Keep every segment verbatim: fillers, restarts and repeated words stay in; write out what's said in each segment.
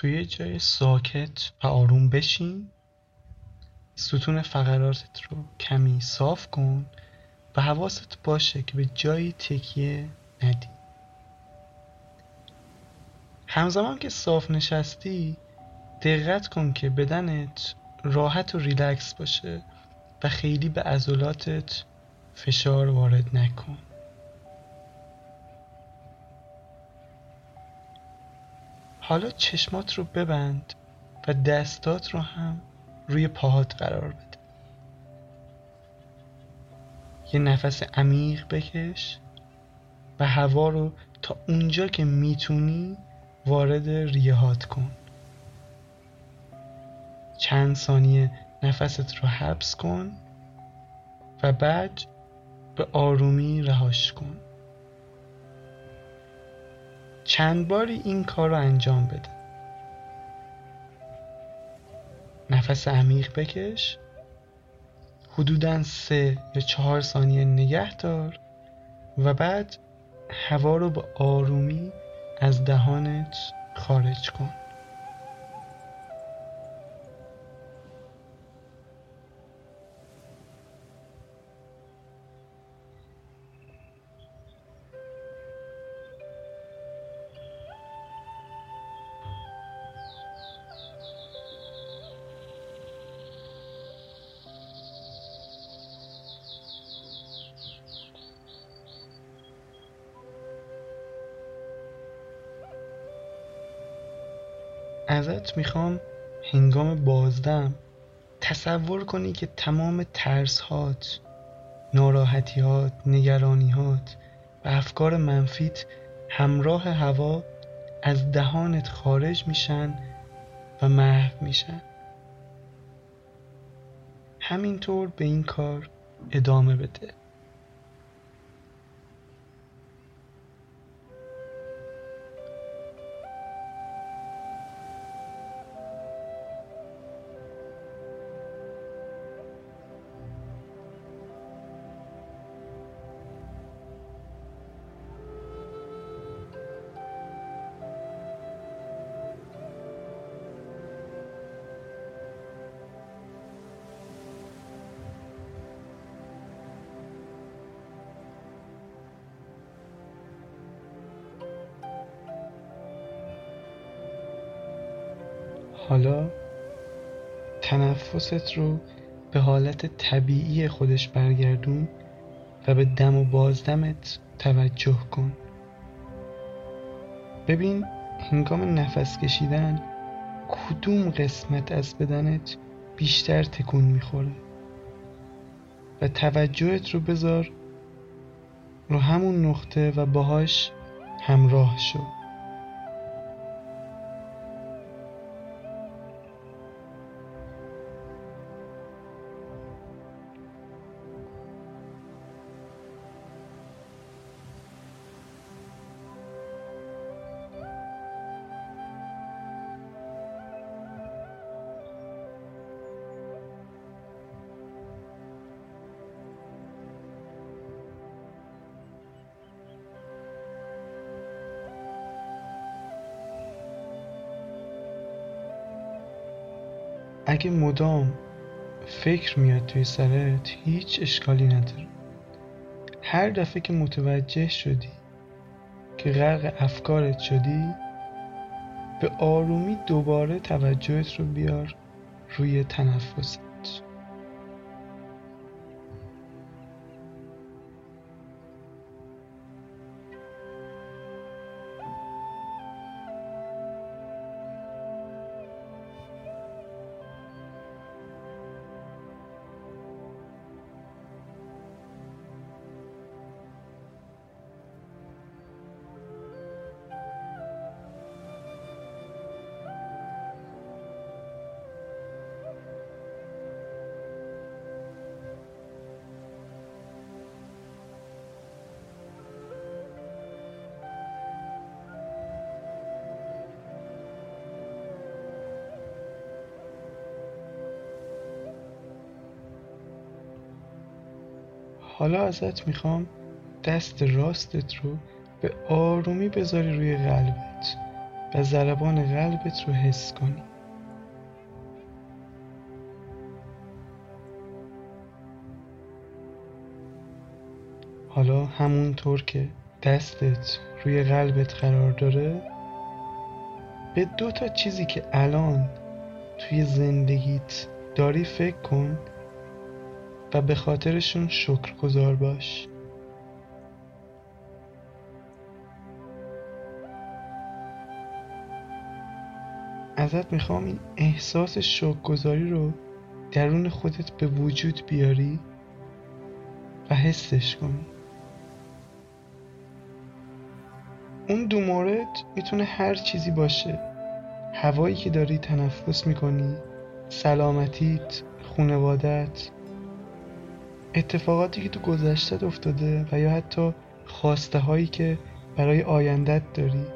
توی جای ساکت و آروم بشین، ستون فقراتت رو کمی صاف کن و حواست باشه که به جایی تکیه ندی. همزمان که صاف نشستی دقت کن که بدنت راحت و ریلکس باشه و خیلی به عضلاتت فشار وارد نکن. حالا چشمات رو ببند و دستات رو هم روی پاهات قرار بده. یه نفس عمیق بکش و هوا رو تا اونجا که میتونی وارد ریهات کن. چند ثانیه نفست رو حبس کن و بعد به آرومی رهاش کن. چند باری این کار رو انجام بده. نفس عمیق بکش، حدوداً سه یا چهار ثانیه نگه دار و بعد هوا رو به آرومی از دهانت خارج کن. ازت میخوام هنگام بازدم تصور کنی که تمام ترس‌هات، ناراحتی‌هات، نگرانی‌هات و افکار منفیت همراه هوا از دهانت خارج میشن و محو میشن. همینطور به این کار ادامه بده. حالا تنفست رو به حالت طبیعی خودش برگردون و به دم و بازدمت توجه کن. ببین هنگام نفس کشیدن کدوم قسمت از بدنت بیشتر تکون میخوره و توجهت رو بذار رو همون نقطه و باهاش همراه شو. اگه مدام فکر میاد توی سرت هیچ اشکالی نداره. هر دفعه که متوجه شدی که غرق افکارت شدی به آرومی دوباره توجهت رو بیار روی تنفست. حالا ازت میخوام دست راستت رو به آرومی بذاری روی قلبت و ضربان قلبت رو حس کنی. حالا همونطور که دستت روی قلبت قرار داره، به دو تا چیزی که الان توی زندگیت داری فکر کن و به خاطرشون شکرگزار باش. ازت میخوام این احساس شکرگزاری رو درون خودت به وجود بیاری و حسش کنی. اون دو مورد میتونه هر چیزی باشه: هوایی که داری تنفس میکنی، سلامتیت، خانوادت، اتفاقاتی که تو گذشتت افتاده و یا حتی خواسته هایی که برای آیندت داری.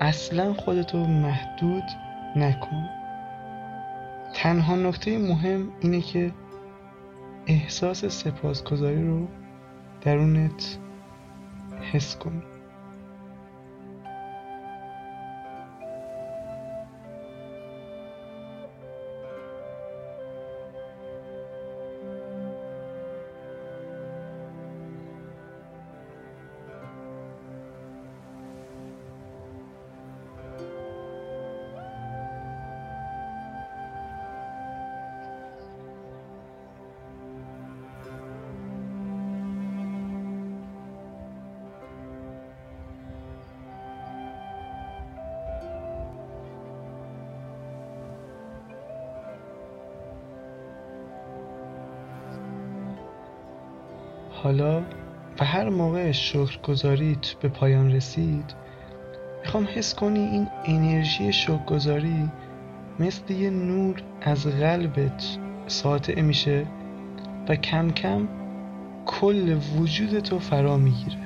اصلا خودتو محدود نکن. تنها نکته مهم اینه که احساس سپاسگزاری رو درونت حس کن. حالا و هر موقع شکرگزاریت به پایان رسید، میخوام حس کنی این انرژی شکرگزاری مثل یه نور از قلبت ساطع میشه و کم کم کل وجودتو فرا میگیره.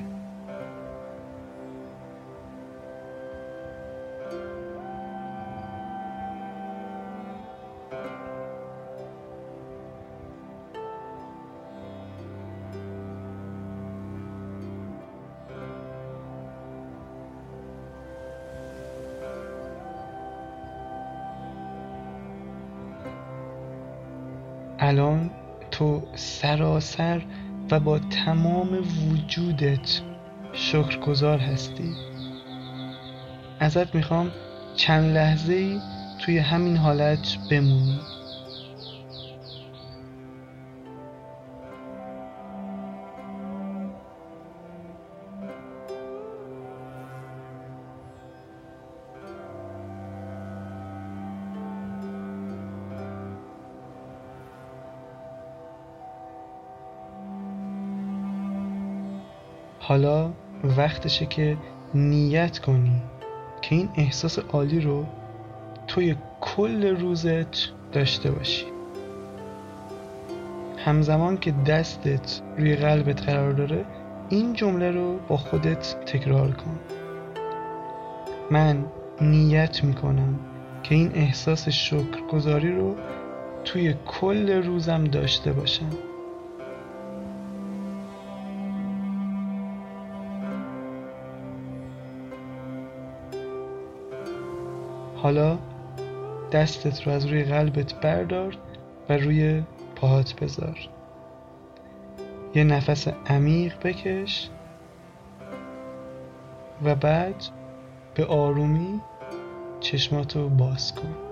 الان تو سراسر و با تمام وجودت شکرگزار هستی. ازت میخوام چند لحظه‌ای توی همین حالت بمونی. حالا وقتشه که نیت کنی که این احساس عالی رو توی کل روزت داشته باشی. همزمان که دستت روی قلبت قرار داره، این جمله رو با خودت تکرار کن: من نیت میکنم که این احساس شکرگزاری رو توی کل روزم داشته باشم. حالا دستت رو از روی قلبت بردار و روی پاهات بذار. یه نفس عمیق بکش و بعد به آرومی چشماتو باز کن.